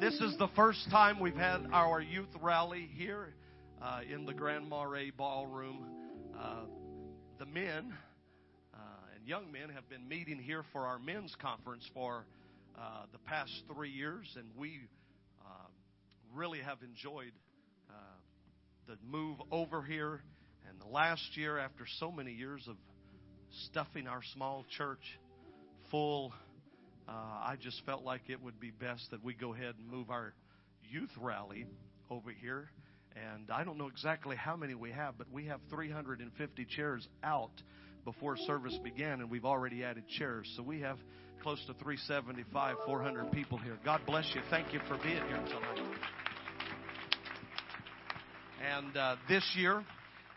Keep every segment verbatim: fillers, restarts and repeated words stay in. This is the first time we've had our youth rally here uh, in the Grand Marais Ballroom. Uh, the men uh, and young men have been meeting here for our men's conference for uh, the past three years, and we uh, really have enjoyed uh, the move over here. And the last year, after so many years of stuffing our small church full, uh, I just felt like it would be best that we go ahead and move our youth rally over here. And I don't know exactly how many we have, but we have three hundred fifty chairs out before service began, and we've already added chairs. So we have close to three seventy-five, four hundred people here. God bless you. Thank you for being here tonight. And uh, this year...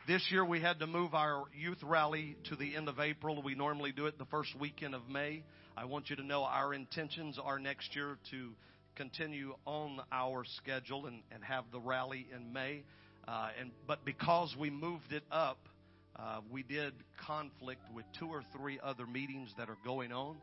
This year we had to move our youth rally to the end of April. We normally do it the first weekend of May. I want you to know our intentions are next year to continue on our schedule and, and have the rally in May. Uh, and but because we moved it up, uh, we did conflict with two or three other meetings that are going on.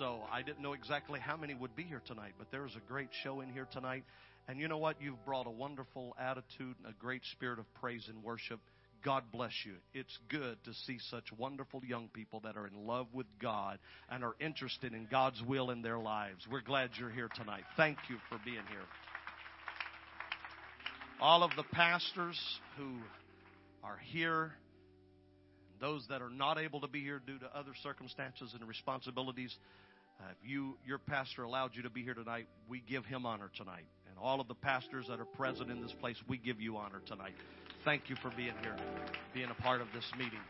So I didn't know exactly how many would be here tonight, but there's a great show in here tonight. And you know what? You've brought a wonderful attitude and a great spirit of praise and worship. God bless you. It's good to see such wonderful young people that are in love with God and are interested in God's will in their lives. We're glad you're here tonight. Thank you for being here. All of the pastors who are here, those that are not able to be here due to other circumstances and responsibilities, uh, if you, your pastor allowed you to be here tonight, we give him honor tonight. And all of the pastors that are present in this place, we give you honor tonight. Thank you for being here, being a part of this meeting.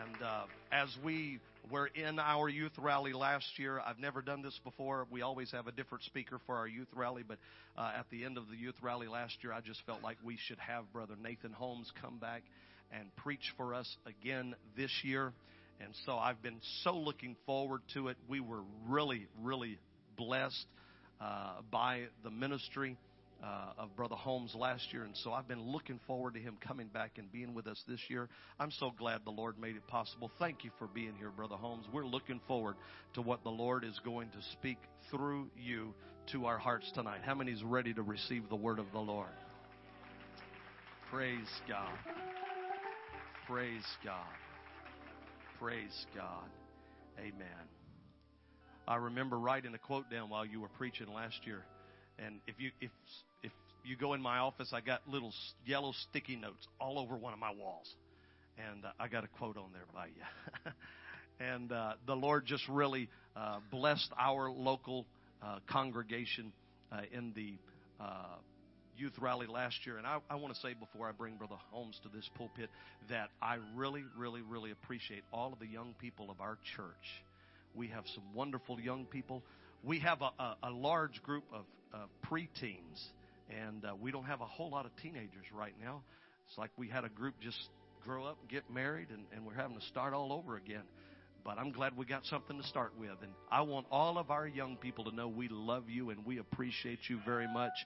And uh, as we were in our youth rally last year, I've never done this before. We always have a different speaker for our youth rally, but uh, at the end of the youth rally last year, I just felt like we should have Brother Nathan Holmes come back and preach for us again this year. And so I've been so looking forward to it. We were really, really blessed uh, by the ministry Uh, of Brother Holmes last year, and so I've been looking forward to him coming back and being with us this year. I'm so glad the Lord made it possible. Thank you for being here, Brother Holmes. We're looking forward to what the Lord is going to speak through you to our hearts tonight. How many is ready to receive the word of the Lord? Praise God. Praise God. Praise God. Amen. I remember writing a quote down while you were preaching last year. And if you if if you go in my office, I got little yellow sticky notes all over one of my walls, and uh, I got a quote on there by you. and uh, the Lord just really uh, blessed our local uh, congregation uh, in the uh, youth rally last year. And I, I want to say before I bring Brother Holmes to this pulpit that I really, really, really appreciate all of the young people of our church. We have some wonderful young people. We have a, a, a large group of Uh, preteens, and uh, we don't have a whole lot of teenagers right now. It's like we had a group just grow up and get married, and, and we're having to start all over again. But I'm glad we got something to start with, and I want all of our young people to know we love you and we appreciate you very much,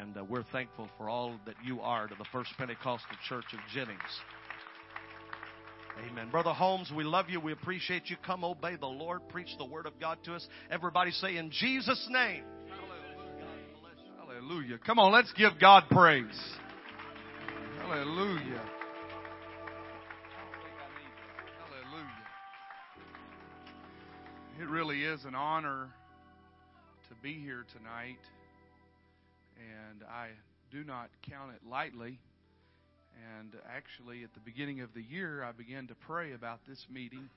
and uh, we're thankful for all that you are to the First Pentecostal Church of Jennings. Amen. Brother Holmes, we love you. We appreciate you. Come obey the Lord. Preach the word of God to us. Everybody say, in Jesus' name. Hallelujah. Come on, let's give God praise. Hallelujah. Hallelujah. It really is an honor to be here tonight, and I do not count it lightly. And actually, at the beginning of the year, I began to pray about this meeting,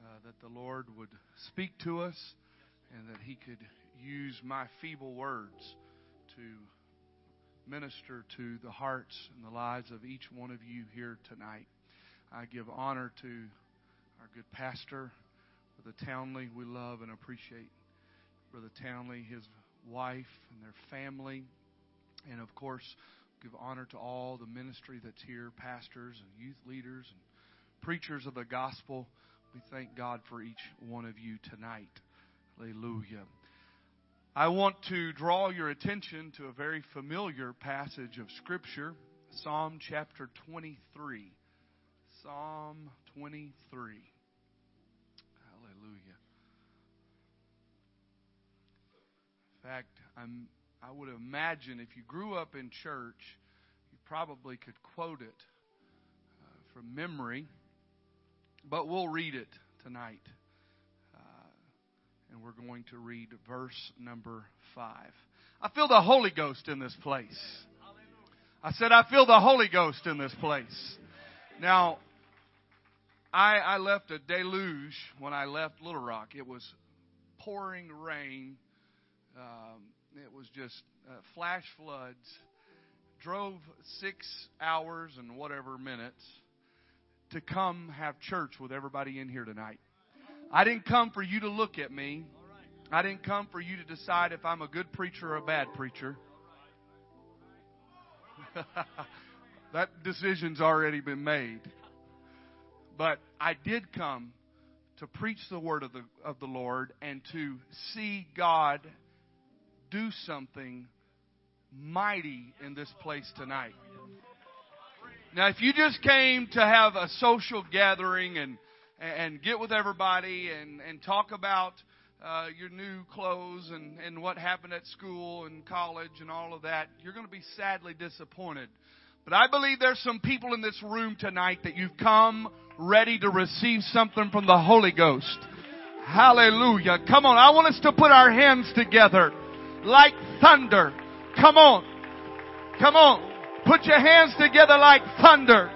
uh, that the Lord would speak to us and that He could use my feeble words to minister to the hearts and the lives of each one of you here tonight. I give honor to our good pastor, Brother Townley. We love and appreciate Brother Townley, his wife, and their family. And, of course, give honor to all the ministry that's here, pastors and youth leaders and preachers of the gospel. We thank God for each one of you tonight. Hallelujah. I want to draw your attention to a very familiar passage of Scripture, Psalm chapter twenty-three. Psalm twenty-three. Hallelujah. fact, I'm, I would imagine if you grew up in church, you probably could quote it uh, from memory. But we'll read it tonight. Uh, and we're going to read verse number five. I feel the Holy Ghost in this place. I said, I feel the Holy Ghost in this place. Now, I, I left a deluge when I left Little Rock. It was pouring rain. Um, it was just uh, flash floods. Drove six hours and whatever minutes to come have church with everybody in here tonight. I didn't come for you to look at me. I didn't come for you to decide if I'm a good preacher or a bad preacher. That decision's already been made. But I did come to preach the word of the of the Lord and to see God do something mighty in this place tonight. Now, if you just came to have a social gathering and and get with everybody and, and talk about uh, your new clothes and, and what happened at school and college and all of that, you're going to be sadly disappointed. But I believe there's some people in this room tonight that you've come ready to receive something from the Holy Ghost. Hallelujah. Come on. I want us to put our hands together like thunder. Come on. Come on. Put your hands together like thunder.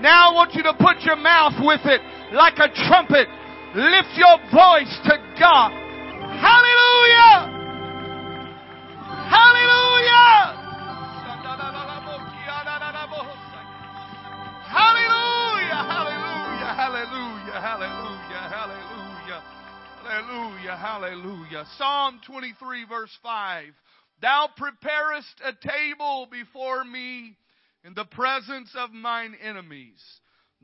Now I want you to put your mouth with it like a trumpet. Lift your voice to God. Hallelujah. Hallelujah. Hallelujah, hallelujah, hallelujah, hallelujah, hallelujah, hallelujah, hallelujah. Psalm twenty-three, verse five. Thou preparest a table before me in the presence of mine enemies.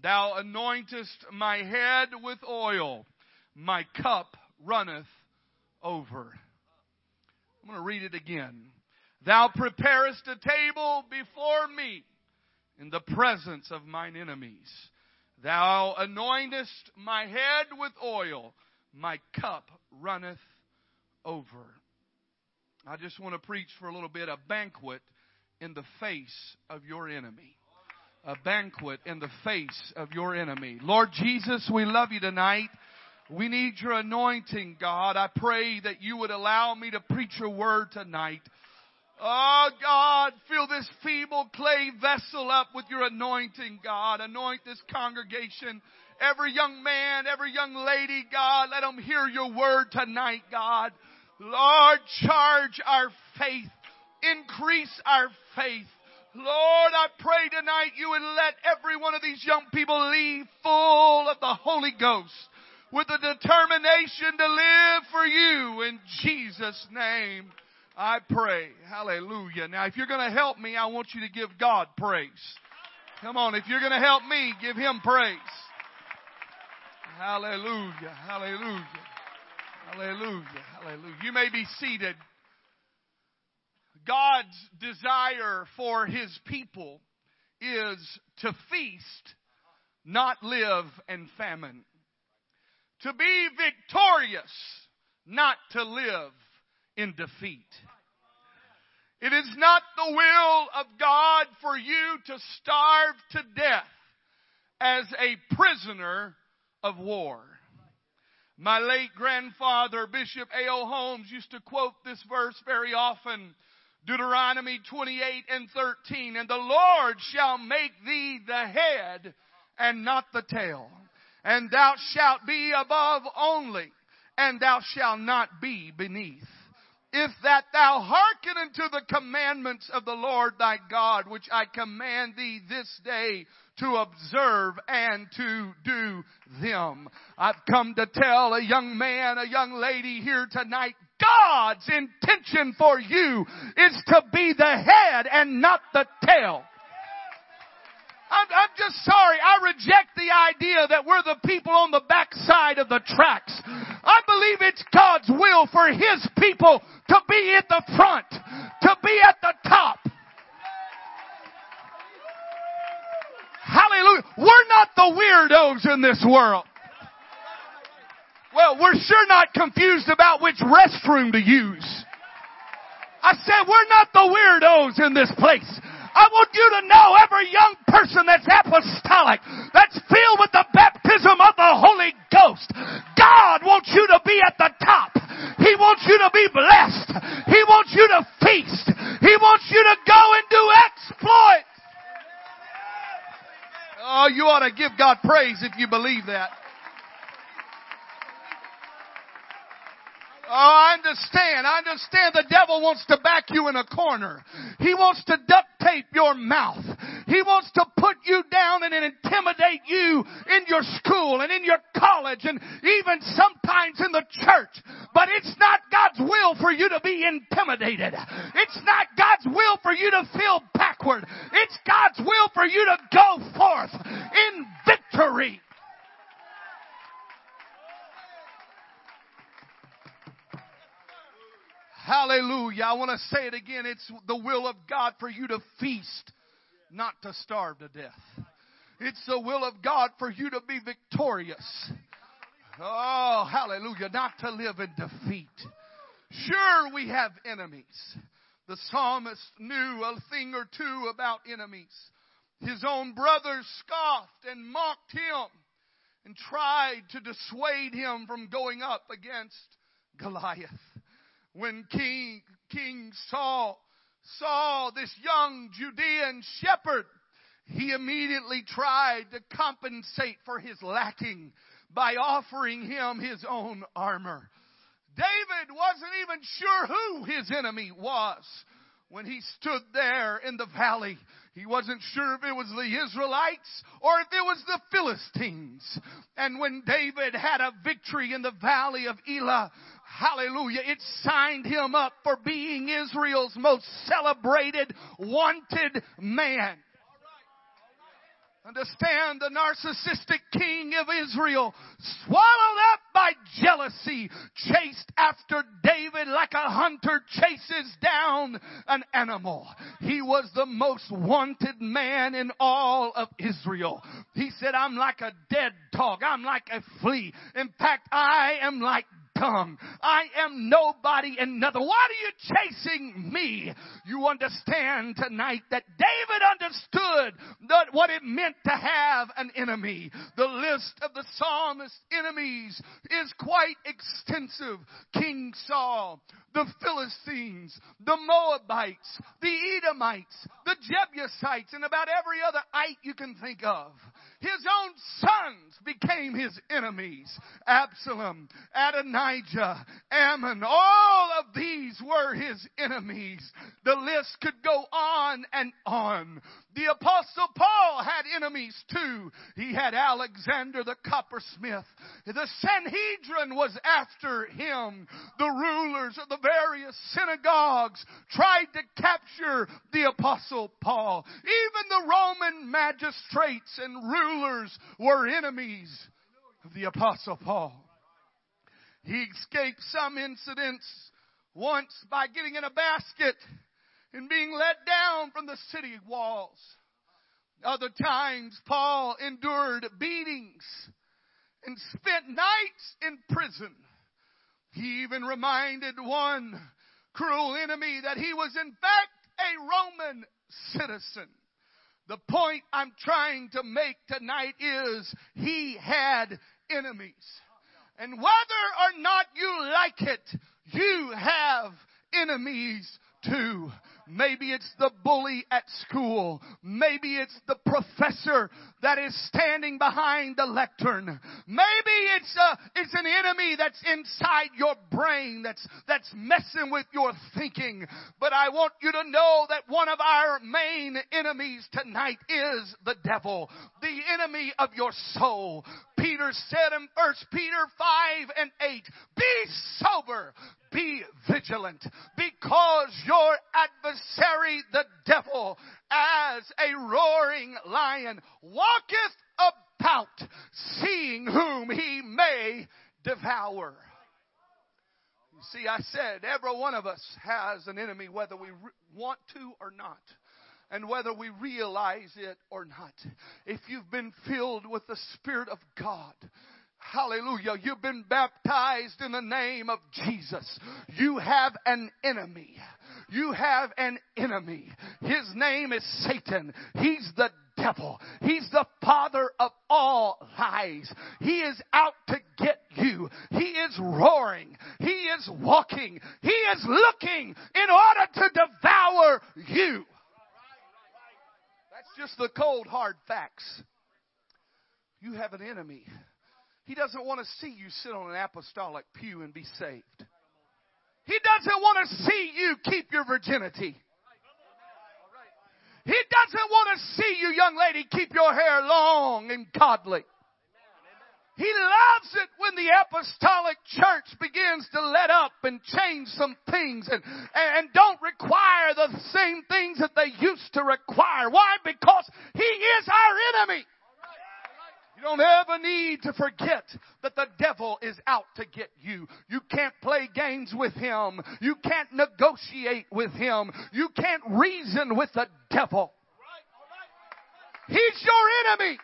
Thou anointest my head with oil. My cup runneth over. I'm going to read it again. Thou preparest a table before me in the presence of mine enemies. Thou anointest my head with oil. My cup runneth over. I just want to preach for a little bit. A banquet in the face of your enemy. A banquet in the face of your enemy. Lord Jesus, we love you tonight. We need your anointing, God. I pray that you would allow me to preach your word tonight. Oh, God, fill this feeble clay vessel up with your anointing, God. Anoint this congregation. Every young man, every young lady, God, let them hear your word tonight, God. Lord, charge our faith. Increase our faith. Lord, I pray tonight you would let every one of these young people leave full of the Holy Ghost with a determination to live for you in Jesus' name. I pray. Hallelujah. Now, if you're going to help me, I want you to give God praise. Come on. If you're going to help me, give him praise. Hallelujah. Hallelujah. Hallelujah. Hallelujah. You may be seated. God's desire for his people is to feast, not live in famine. To be victorious, not to live in defeat. It is not the will of God for you to starve to death as a prisoner of war. My late grandfather, Bishop A O Holmes, used to quote this verse very often, Deuteronomy twenty-eight and thirteen, and the Lord shall make thee the head and not the tail, and thou shalt be above only, and thou shalt not be beneath. If that thou hearken unto the commandments of the Lord thy God, which I command thee this day to observe and to do them. I've come to tell a young man, a young lady here tonight, God's intention for you is to be the head and not the tail. I'm, I'm just sorry. I reject the idea that we're the people on the backside of the tracks. I believe it's God's will for his people to be at the front, to be at the top. Hallelujah. We're not the weirdos in this world. Well, we're sure not confused about which restroom to use. I said, we're not the weirdos in this place. I want you to know every young person that's apostolic, that's filled with the baptism of the Holy Ghost. God wants you to be at the top. He wants you to be blessed. He wants you to feast. He wants you to go and do exploits. Oh, you ought to give God praise if you believe that. Oh, I understand. I understand the devil wants to back you in a corner. He wants to duct tape your mouth. He wants to put you down and intimidate you in your school and in your college and even sometimes in the church. But it's not God's will for you to be intimidated. It's not God's will for you to feel backward. It's God's will for you to go forth in victory. Hallelujah. I want to say it again. It's the will of God for you to feast, not to starve to death. It's the will of God for you to be victorious. Oh, hallelujah. Not to live in defeat. Sure, we have enemies. The psalmist knew a thing or two about enemies. His own brothers scoffed and mocked him and tried to dissuade him from going up against Goliath. When King, King Saul saw this young Judean shepherd, he immediately tried to compensate for his lacking by offering him his own armor. David wasn't even sure who his enemy was when he stood there in the valley. He wasn't sure if it was the Israelites or if it was the Philistines. And when David had a victory in the Valley of Elah, hallelujah, it signed him up for being Israel's most celebrated, wanted man. Understand, the narcissistic king of Israel, swallowed up by jealousy, chased after David like a hunter chases down an animal. He was the most wanted man in all of Israel. He said, I'm like a dead dog. I'm like a flea. In fact, I am like dung. I am nobody and nothing. Why are you chasing me? You understand tonight that David understood that what it meant to have an enemy. The list of the psalmist's enemies is quite extensive. King Saul, the Philistines, the Moabites, the Edomites, the Jebusites, and about every other ite you can think of. His own sons became his enemies. Absalom, Adonijah, Ammon, all of these were his enemies. The list could go on and on. The Apostle Paul had enemies too. He had Alexander the coppersmith. The Sanhedrin was after him. The rulers of the various synagogues tried to capture the Apostle Paul. Even the Roman magistrates and rulers were enemies of the Apostle Paul. He escaped some incidents once by getting in a basket and being let down from the city walls. Other times, Paul endured beatings and spent nights in prison. He even reminded one cruel enemy that he was in fact a Roman citizen. The point I'm trying to make tonight is he had enemies. And whether or not you like it, you have enemies too. Maybe it's the bully at school. Maybe it's the professor that is standing behind the lectern. Maybe it's a, it's an enemy that's inside your brain that's, that's messing with your thinking. But I want you to know that one of our main enemies tonight is the devil, the enemy of your soul. Peter said in First Peter five and eight, be sober, be vigilant, because your adversary, the devil, as a roaring lion, walketh about, seeking whom he may devour. You see, I said, every one of us has an enemy, whether we want to or not. And whether we realize it or not, if you've been filled with the Spirit of God, hallelujah, you've been baptized in the name of Jesus, you have an enemy. you have an enemy. His name is Satan. He's the devil. He's the father of all lies. He is out to get you. He is roaring. He is walking. He is looking in order to devour you. That's just the cold, hard facts. You have an enemy. He doesn't want to see you sit on an apostolic pew and be saved. He doesn't want to see you keep your virginity. He doesn't want to see you, young lady, keep your hair long and godly. He loves it when the apostolic church begins to let up and change some things and, and don't require the same things that they used to require. Why? Because he is our enemy. You don't ever need to forget that the devil is out to get you. You can't play games with him. You can't negotiate with him. You can't reason with the devil. He's your enemy.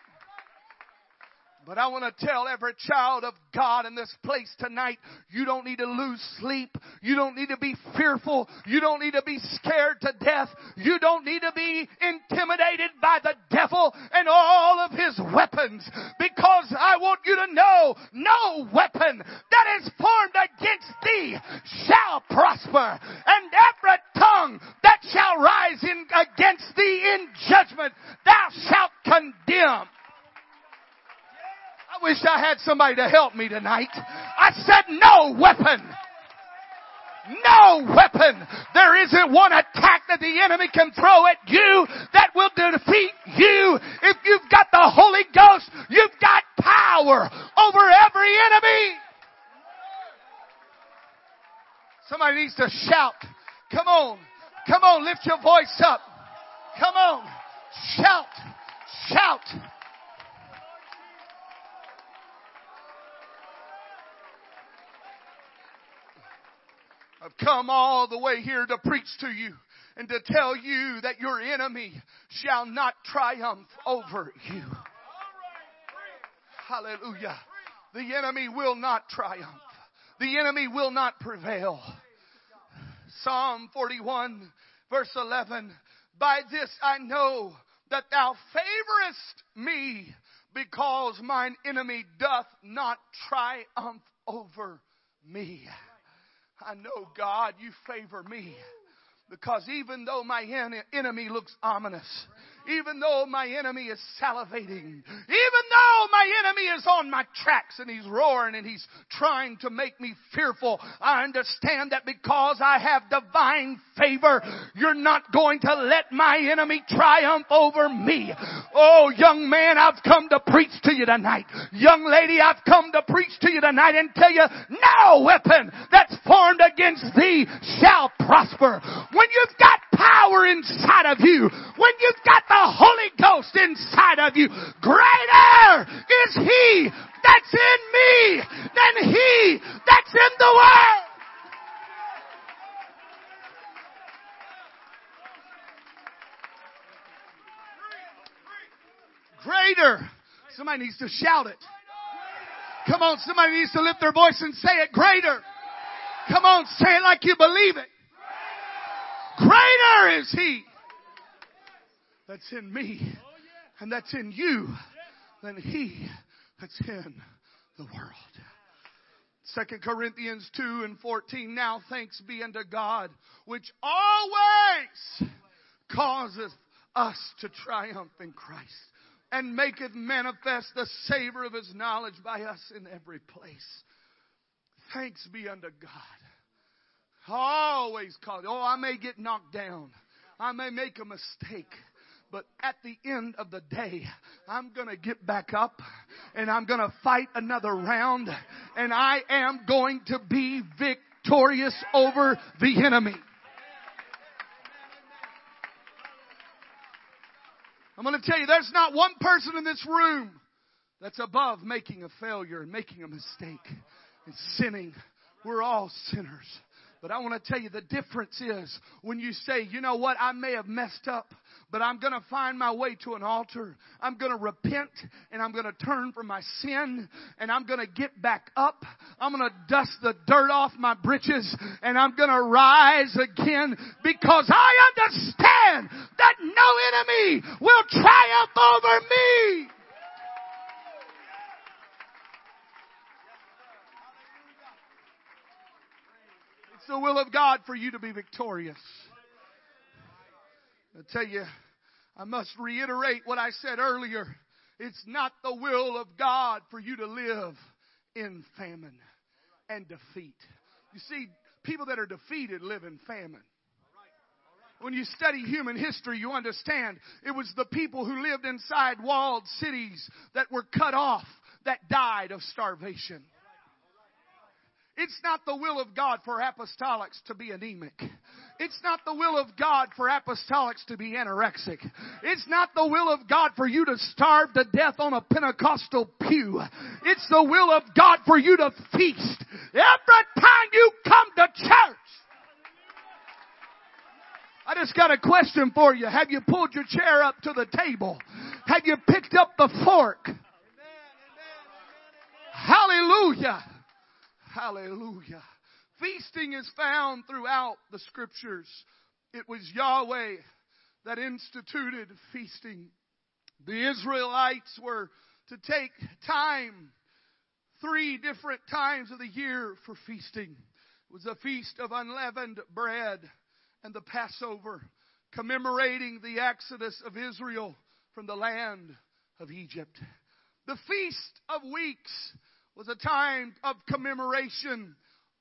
But I want to tell every child of God in this place tonight, you don't need to lose sleep. You don't need to be fearful. You don't need to be scared to death. You don't need to be intimidated by the devil and all of his weapons. Because I want you to know, no weapon that is formed against thee shall prosper. And every tongue that shall rise in against thee in judgment, thou shalt condemn. I wish I had somebody to help me tonight. I said no weapon. No weapon. There isn't one attack that the enemy can throw at you that will defeat you. If you've got the Holy Ghost, you've got power over every enemy. Somebody needs to shout. Come on. Come on. Lift your voice up. Come on. Shout. Shout. I've come all the way here to preach to you and to tell you that your enemy shall not triumph over you. Hallelujah. The enemy will not triumph. The enemy will not prevail. Psalm forty-one, verse eleven. By this I know that thou favorest me, because mine enemy doth not triumph over me. I know, God, you favor me, because even though my en- enemy looks ominous, even though my enemy is salivating, even though my enemy is on my tracks and he's roaring and he's trying to make me fearful, I understand that because I have divine favor, you're not going to let my enemy triumph over me. Oh, young man, I've come to preach to you tonight. Young lady, I've come to preach to you tonight and tell you, no weapon that's formed against thee shall prosper. When you've got power inside of you, when you've got the Holy Ghost inside of you, greater is He that's in me than he that's in the world. Greater. Somebody needs to shout it. Come on, somebody needs to lift their voice and say it. Greater. Come on, say it like you believe it. Greater is He that's in me and that's in you than he that's in the world. Second Corinthians two and fourteen. Now thanks be unto God, which always causeth us to triumph in Christ, and maketh manifest the savor of His knowledge by us in every place. Thanks be unto God. Always called. Oh, I may get knocked down. I may make a mistake. But at the end of the day, I'm going to get back up and I'm going to fight another round. And I am going to be victorious over the enemy. I'm going to tell you, there's not one person in this room that's above making a failure and making a mistake and sinning. We're all sinners. But I want to tell you, the difference is when you say, you know what, I may have messed up, But I'm going to find my way to an altar. I'm going to repent, and I'm going to turn from my sin, and I'm going to get back up. I'm going to dust the dirt off my britches, and I'm going to rise again, because I understand that no enemy will triumph over me. It's the will of God for you to be victorious. I tell you, I must reiterate what I said earlier. It's not the will of God for you to live in famine and defeat. You see, people that are defeated live in famine. When you study human history, you understand it was the people who lived inside walled cities that were cut off that died of starvation. It's not the will of God for apostolics to be anemic. It's not the will of God for apostolics to be anorexic. It's not the will of God for you to starve to death on a Pentecostal pew. It's the will of God for you to feast every time you come to church. I just got a question for you. Have you pulled your chair up to the table? Have you picked up the fork? Hallelujah. Hallelujah. Feasting is found throughout the scriptures. It was Yahweh that instituted feasting. The Israelites were to take time, three different times of the year for feasting. It was a feast of unleavened bread and the Passover, commemorating the exodus of Israel from the land of Egypt. The Feast of Weeks was a time of commemoration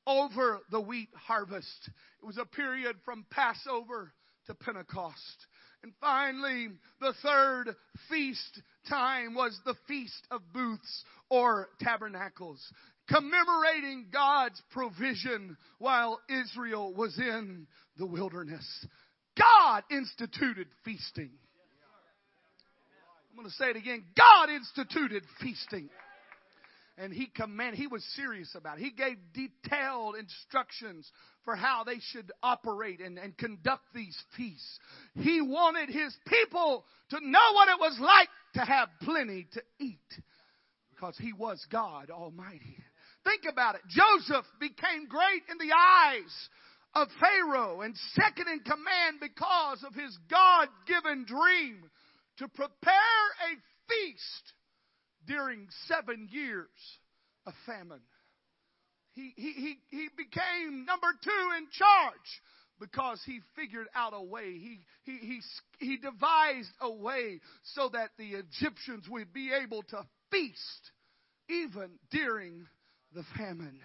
over the wheat harvest. It was a period from Passover to Pentecost. And finally, the third feast time was the Feast of Booths or Tabernacles, commemorating God's provision while Israel was in the wilderness. God instituted feasting. I'm going to say it again. God instituted feasting. And he commanded, he was serious about it. He gave detailed instructions for how they should operate and, and conduct these feasts. He wanted his people to know what it was like to have plenty to eat, because he was God Almighty. Think about it. Joseph became great in the eyes of Pharaoh and second in command because of his God-given dream to prepare a feast during seven years of famine. He, he, he, he became number two in charge because he figured out a way. He, he, he, he devised a way so that the Egyptians would be able to feast even during the famine.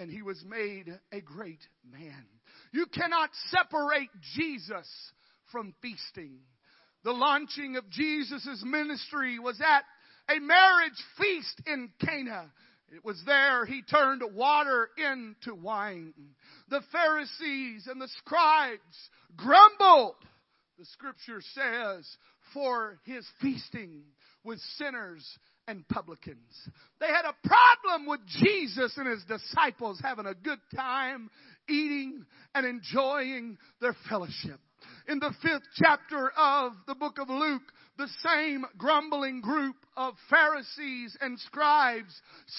And he was made a great man. You cannot separate Jesus from feasting. The launching of Jesus' ministry was at a marriage feast in Cana. It was there he turned water into wine. The Pharisees and the scribes grumbled, the scripture says, for his feasting with sinners and publicans. They had a problem with Jesus and his disciples having a good time eating and enjoying their fellowship. In the fifth chapter of the book of Luke, the same grumbling group of Pharisees and scribes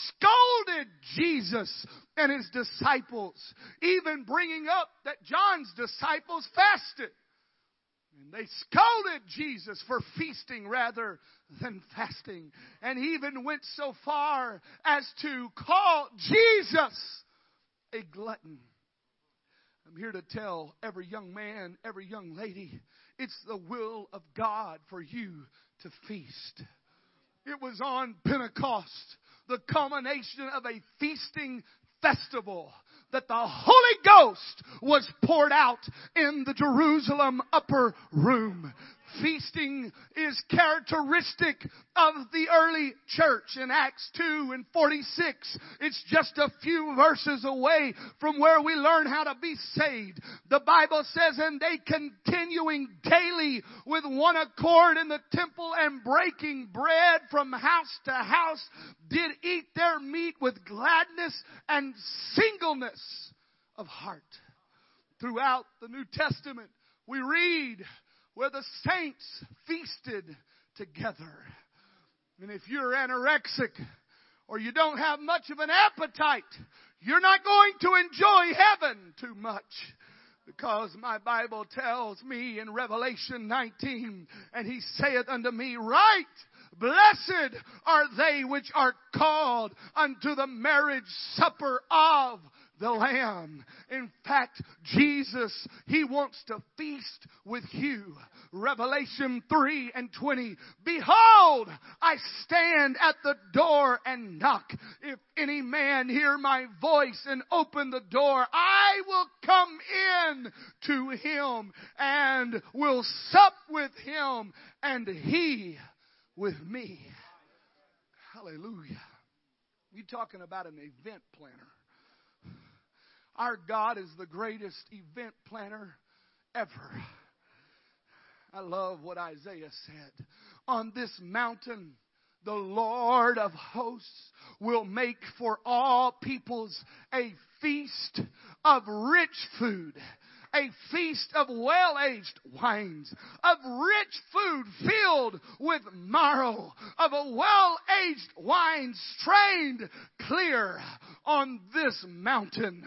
scolded Jesus and his disciples, even bringing up that John's disciples fasted. And they scolded Jesus for feasting rather than fasting, and even went so far as to call Jesus a glutton. I'm here to tell every young man, every young lady, it's the will of God for you to feast. It was on Pentecost, the culmination of a feasting festival, that the Holy Ghost was poured out in the Jerusalem upper room. Feasting is characteristic of the early church in Acts two and forty-six. It's just a few verses away from where we learn how to be saved. The Bible says, and they continuing daily with one accord in the temple and breaking bread from house to house, did eat their meat with gladness and singleness of heart. Throughout the New Testament, we read where the saints feasted together. And if you're anorexic or you don't have much of an appetite, you're not going to enjoy heaven too much. Because my Bible tells me in Revelation nineteen, and he saith unto me, right, blessed are they which are called unto the marriage supper of the Lamb. In fact, Jesus, he wants to feast with you. Revelation three and twenty. Behold, I stand at the door and knock. If any man hear my voice and open the door, I will come in to him and will sup with him and he with me. Hallelujah. You're talking about an event planner. Our God is the greatest event planner ever. I love what Isaiah said. On this mountain, the Lord of hosts will make for all peoples a feast of rich food, a feast of well-aged wines, of rich food filled with marrow, of a well-aged wine strained clear. On this mountain,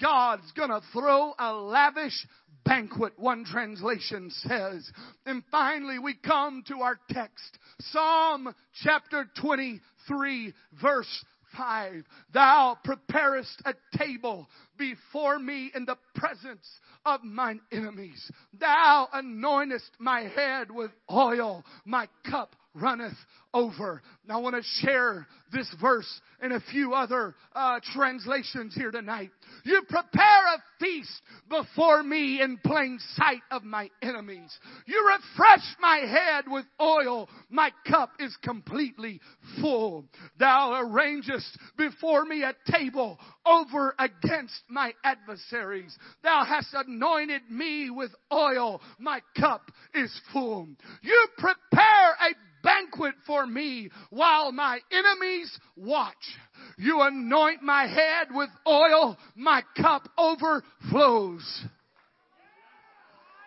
God's going to throw a lavish banquet, one translation says. And finally, we come to our text. Psalm chapter twenty-three, verse five. Thou preparest a table before me in the presence of mine enemies. Thou anointest my head with oil. My cup runneth over. Now I want to share this verse and a few other uh, translations here tonight. You prepare a feast before me in plain sight of my enemies. You refresh my head with oil. My cup is completely full. Thou arrangest before me a table over against my adversaries. Thou hast anointed me with oil. My cup is full. You prepare a banquet for me while my enemies watch. You anoint my head with oil. My cup overflows.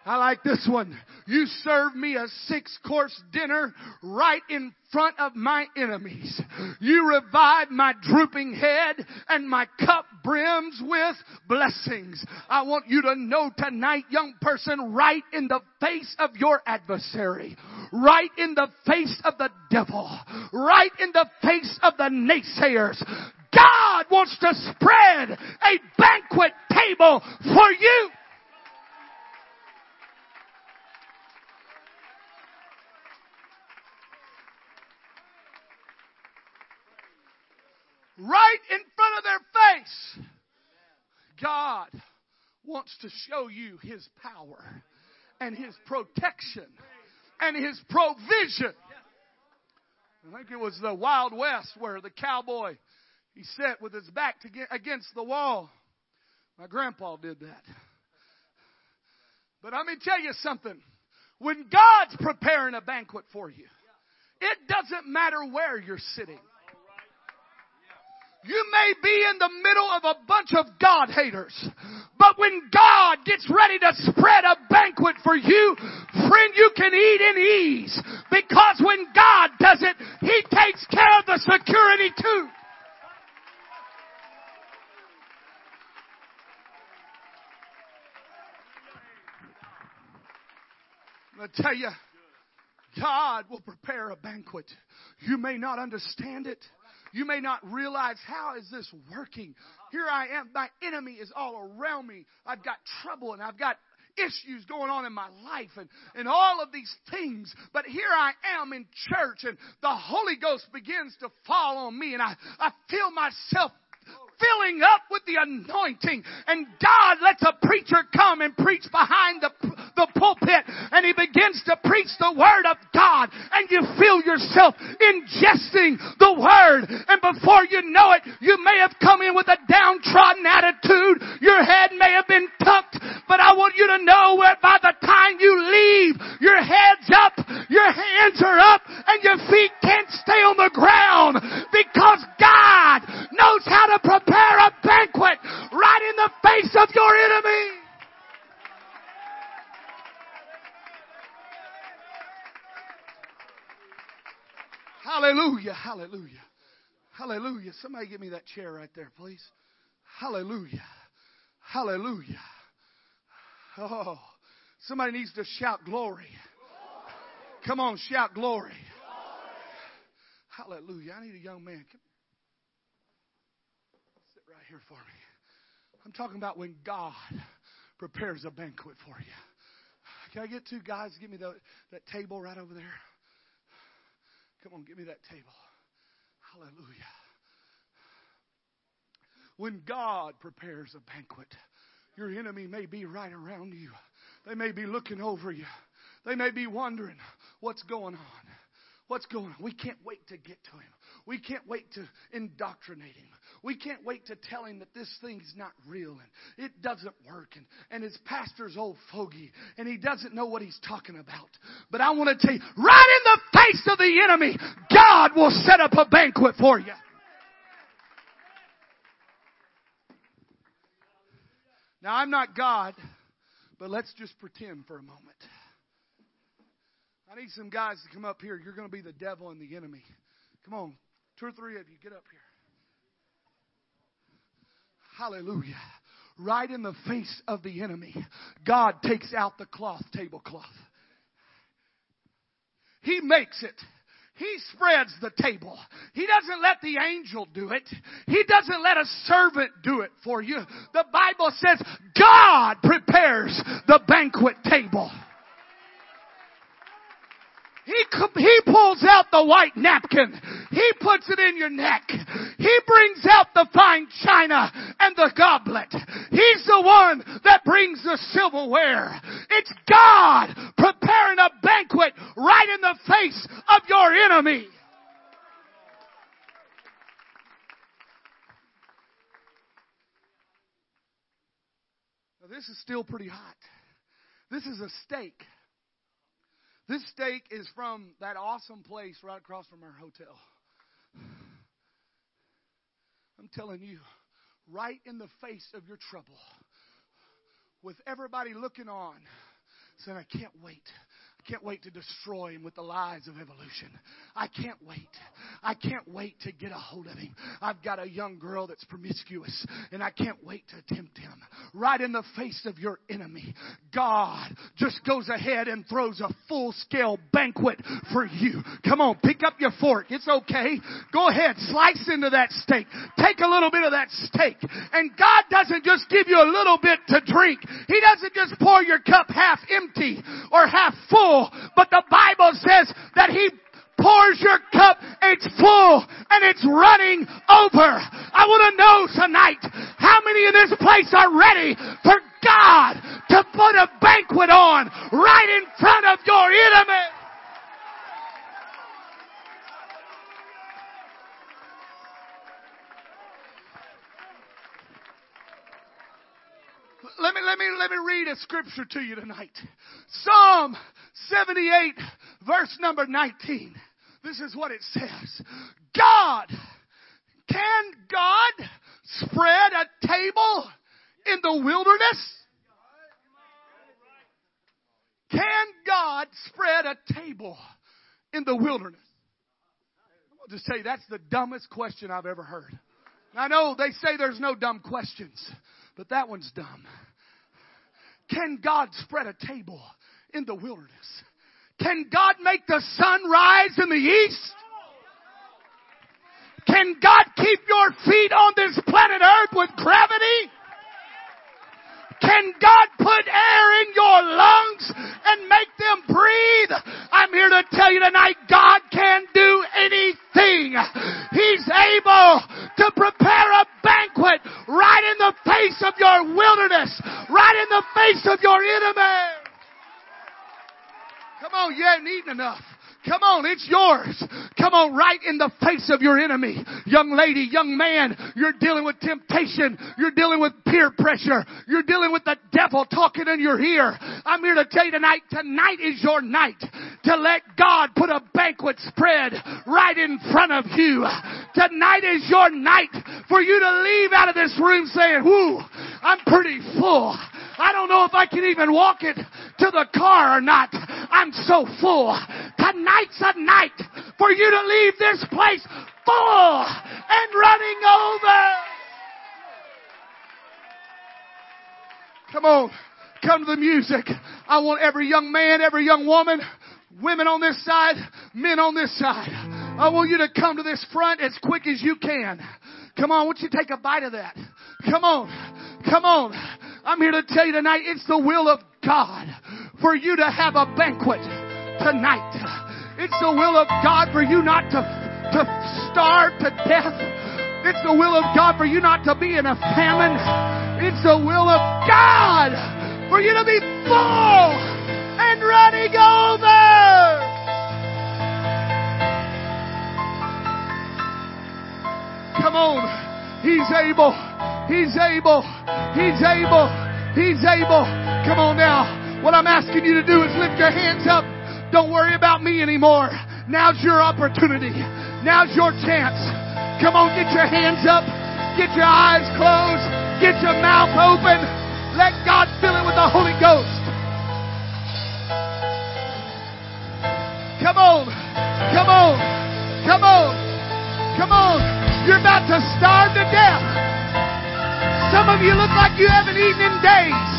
I like this one. You serve me a six-course dinner right in front of my enemies. You revive my drooping head and my cup brims with blessings. I want you to know tonight, young person, right in the face of your adversary, right in the face of the devil, right in the face of the naysayers, God wants to spread a banquet table for you. Right in front of their face, God wants to show you His power and His protection and His provision. I think it was the Wild West where the cowboy, he sat with his back to get against the wall. My grandpa did that. But let me tell you something. When God's preparing a banquet for you, it doesn't matter where you're sitting. You may be in the middle of a bunch of God haters, but when God gets ready to spread a banquet for you, friend, you can eat in ease, because when God does it, He takes care of the security too. I'm going to tell you, God will prepare a banquet. You may not understand it. You may not realize, how is this working? Here I am. My enemy is all around me. I've got trouble and I've got issues going on in my life and, and all of these things. But here I am in church and the Holy Ghost begins to fall on me and I, I feel myself filling up with the anointing, and God lets a preacher come and preach behind the the pulpit, and he begins to preach the Word of God, and you feel yourself ingesting the Word, and before you know it, you may have come in with a downtrodden attitude, your head may have been tucked, but I want you to know that by the time you leave, your head's up, your hands are up, and your feet can't stay on the ground, because God knows how to prepare a banquet right in the face of your enemy. Hallelujah, hallelujah, hallelujah. Somebody give me that chair right there, please. Hallelujah, hallelujah. Oh, somebody needs to shout glory. Glory. Come on, shout glory. Glory. Hallelujah. I need a young man. Come sit right here for me. I'm talking about when God prepares a banquet for you. Can I get two guys? Give me the, that table right over there. Come on, give me that table. Hallelujah. When God prepares a banquet, your enemy may be right around you. They may be looking over you. They may be wondering what's going on. What's going on? We can't wait to get to him. We can't wait to indoctrinate him. We can't wait to tell him that this thing's not real and it doesn't work. And, and his pastor's old fogey and he doesn't know what he's talking about. But I want to tell you, right in the face of the enemy, God will set up a banquet for you. Now, I'm not God, but let's just pretend for a moment. I need some guys to come up here. You're going to be the devil and the enemy. Come on, two or three of you, get up here. Hallelujah. Right in the face of the enemy, God takes out the cloth, tablecloth. He makes it. He spreads the table. He doesn't let the angel do it. He doesn't let a servant do it for you. The Bible says God prepares the banquet table. He, he pulls out the white napkin. He puts it in your neck. He brings out the fine china and the goblet. He's the one that brings the silverware. It's God preparing a banquet right in the face of your enemy. Now, this is still pretty hot. This is a steak. This steak is from that awesome place right across from our hotel. I'm telling you, right in the face of your trouble, with everybody looking on, saying, I can't wait. I can't wait to destroy him with the lies of evolution. I can't wait. I can't wait to get a hold of him. I've got a young girl that's promiscuous, and I can't wait to tempt him. Right in the face of your enemy, God just goes ahead and throws a full-scale banquet for you. Come on, pick up your fork. It's okay. Go ahead, slice into that steak. Take a little bit of that steak. And God doesn't just give you a little bit to drink. He doesn't just pour your cup half empty or half full. But the Bible says that he pours your cup, it's full, and it's running over. I want to know tonight how many in this place are ready for God to put a banquet on right in front of your enemy. Let me, let me, let me read a scripture to you tonight. Psalm seventy-eight, verse number nineteen. This is what it says. God, can God spread a table in the wilderness? Can God spread a table in the wilderness? I'll just tell you, that's the dumbest question I've ever heard. And I know they say there's no dumb questions, but that one's dumb. Can God spread a table in the wilderness? Can God make the sun rise in the east? Can God keep your feet on this planet Earth with gravity? Can God put air in your lungs and make them breathe? I'm here to tell you tonight, God can do anything. He's able to prepare a banquet right in the face of your wilderness, right in the face of your enemy. Come on, you ain't eating enough. Come on, it's yours. Come on, right in the face of your enemy. Young lady, young man, you're dealing with temptation. You're dealing with peer pressure. You're dealing with the devil talking in your ear. I'm here to tell you tonight, tonight is your night to let God put a banquet spread right in front of you. Tonight is your night for you to leave out of this room saying, whoo, I'm pretty full. I don't know if I can even walk it to the car or not. I'm so full. Tonight's a night for you to leave this place full and running over. Come on. Come to the music. I want every young man, every young woman, women on this side, men on this side. I want you to come to this front as quick as you can. Come on, won't you take a bite of that? Come on. Come on. I'm here to tell you tonight, it's the will of God for you to have a banquet tonight. It's the will of God for you not to, to starve to death. It's the will of God for you not to be in a famine. It's the will of God for you to be full and running over. Come on. He's able. He's able. He's able. He's able. Come on now. What I'm asking you to do is lift your hands up. Don't worry about me anymore. Now's your opportunity. Now's your chance. Come on, get your hands up. Get your eyes closed. Get your mouth open. Let God fill it with the Holy Ghost. Come on. Come on. Come on. Come on. You're about to starve to death. Some of you look like you haven't eaten in days.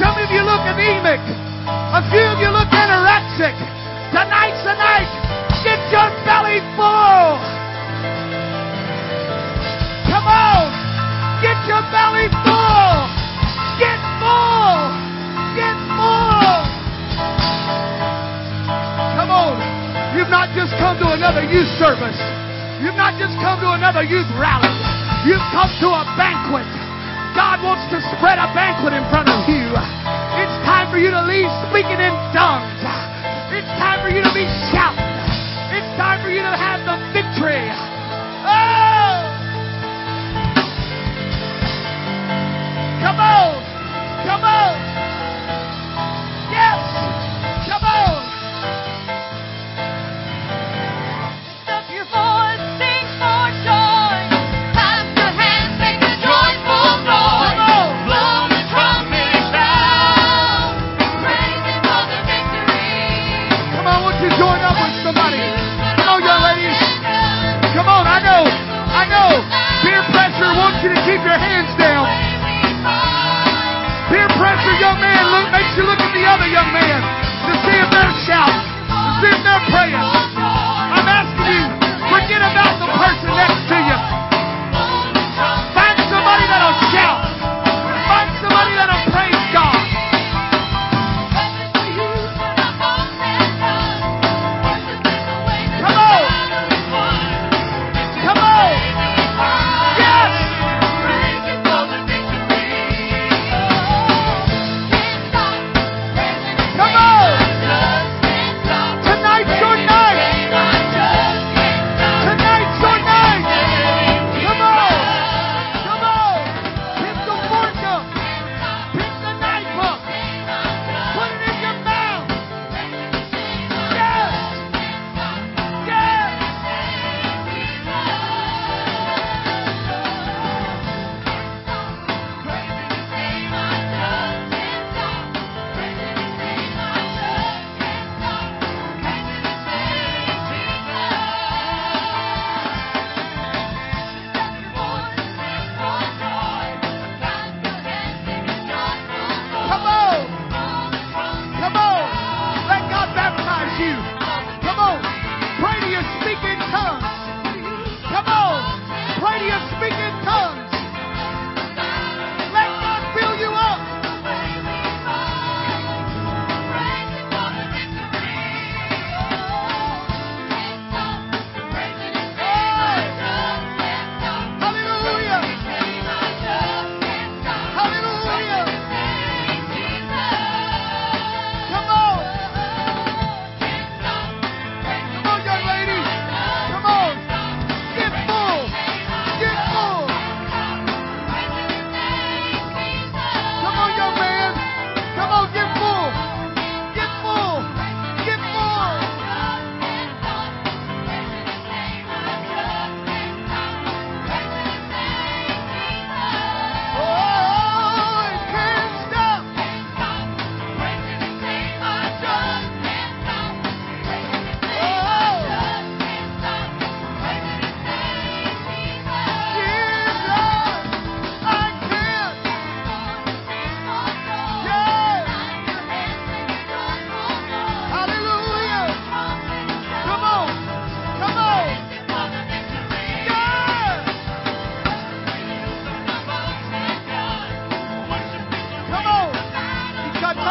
Some of you look anemic. A few of you look anorexic. Tonight's the night. Get your belly full. Come on. Get your belly full. Get full. Get full. Come on. You've not just come to another youth service. You've not just come to another youth rally. You've come to a banquet. God wants to spread a banquet in front of you. It's time for you to leave speaking in tongues. It's time for you to be shouting. It's time for you to have the victory. Oh! Come on! Come on! Yes! Come on! Joyful noise, come on, blow the trumpet.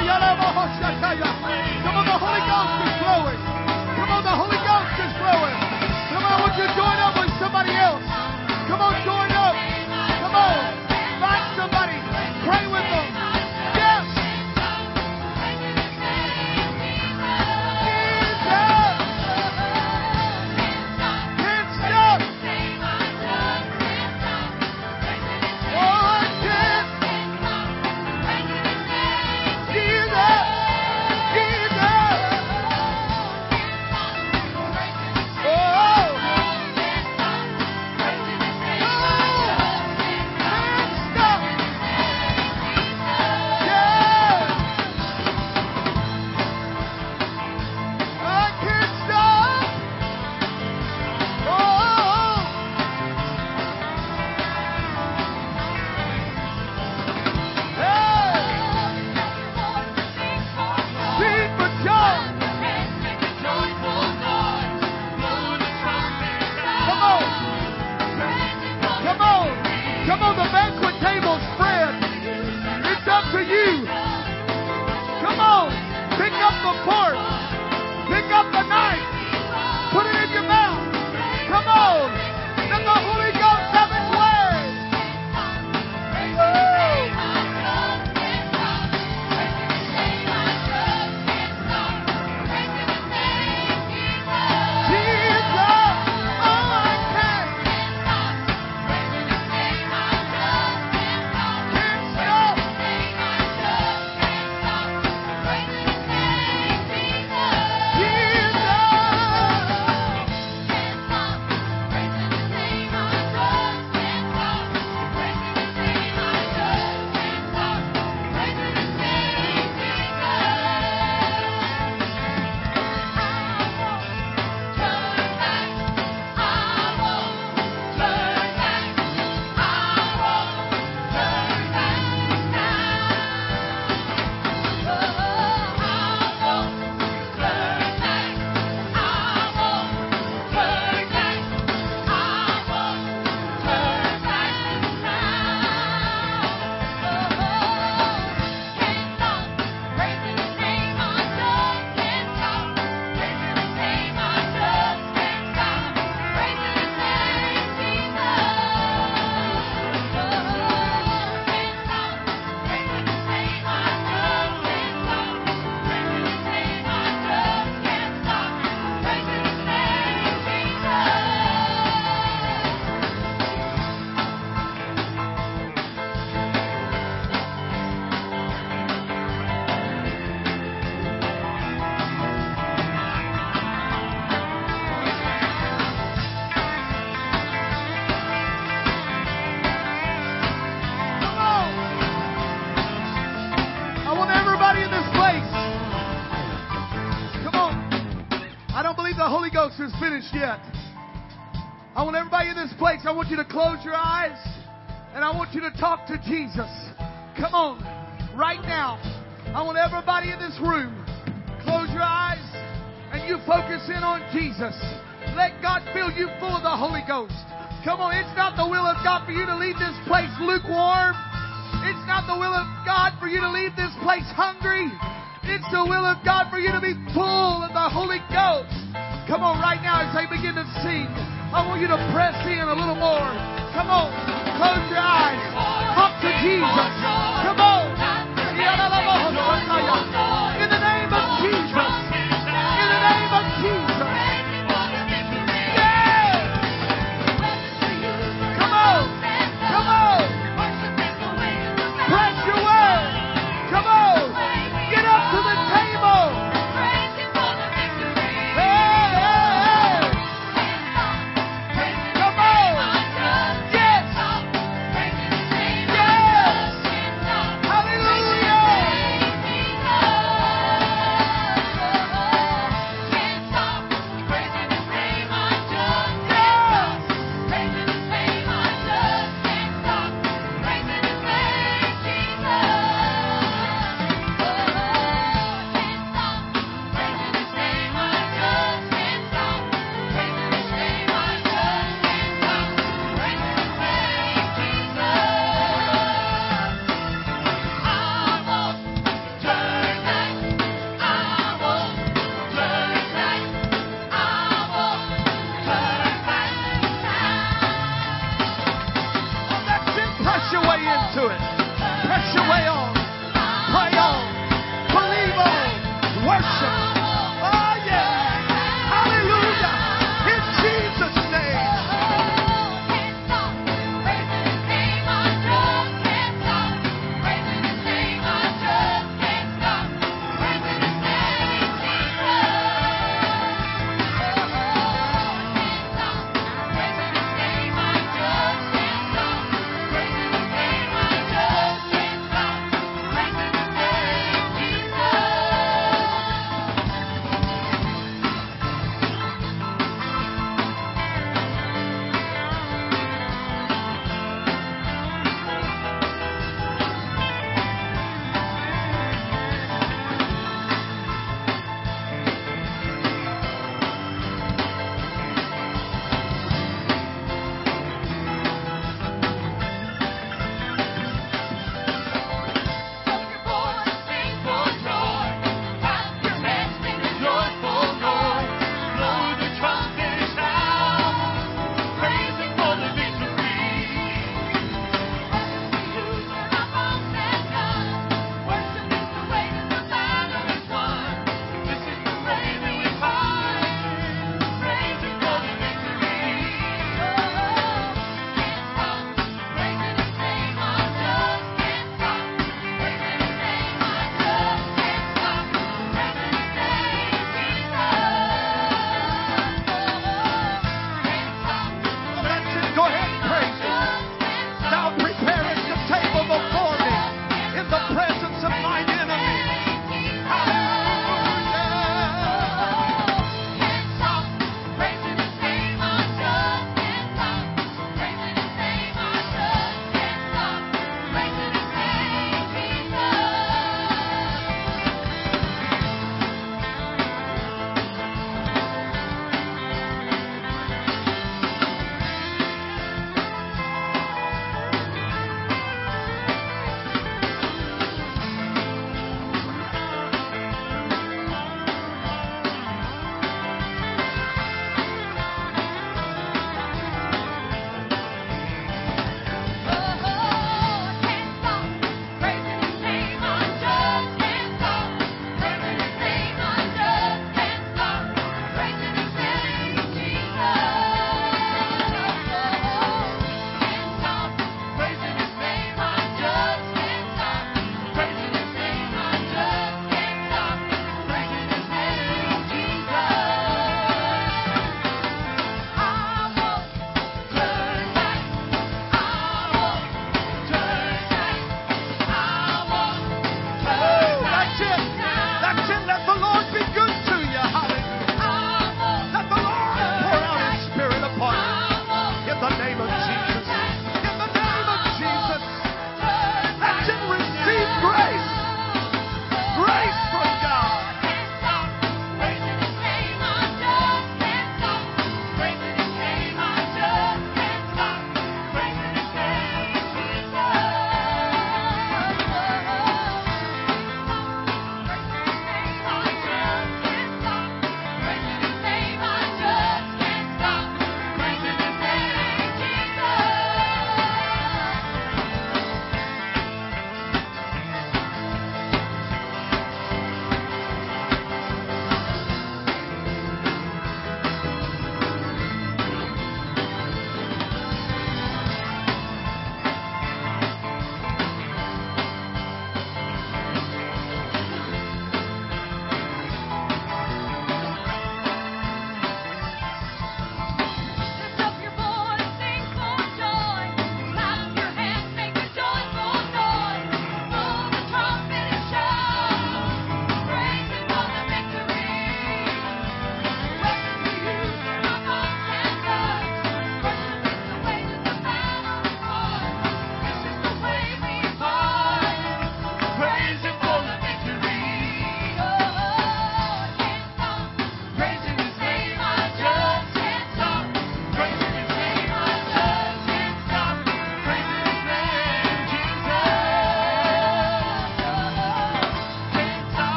Come on, the Holy Ghost is flowing. Come on, the Holy Ghost is flowing. Come on, would you join up with somebody else? Come on, join up. Come on, find somebody. Pray with them. Yes. Is finished yet. I want everybody in this place, I want you to close your eyes and I want you to talk to Jesus. Come on, right now. I want everybody in this room, close your eyes and you focus in on Jesus. Let God fill you full of the Holy Ghost. Come on, it's not the will of God for you to leave this place lukewarm. It's not the will of God for you to leave this place hungry. It's the will of God for you to be full of the Holy Ghost. Come on, right now, as they begin to sing, I want you to press in a little more. Come on, close your eyes. Talk to Jesus. Come on. In the name of Jesus. In the name of Jesus. Yeah. Come on. Come on. Press your way. Come on. Get up to the table. Come on. Yes. Yes.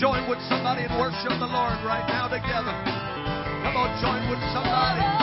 Join with somebody and worship the Lord right now together. Come on, join with somebody.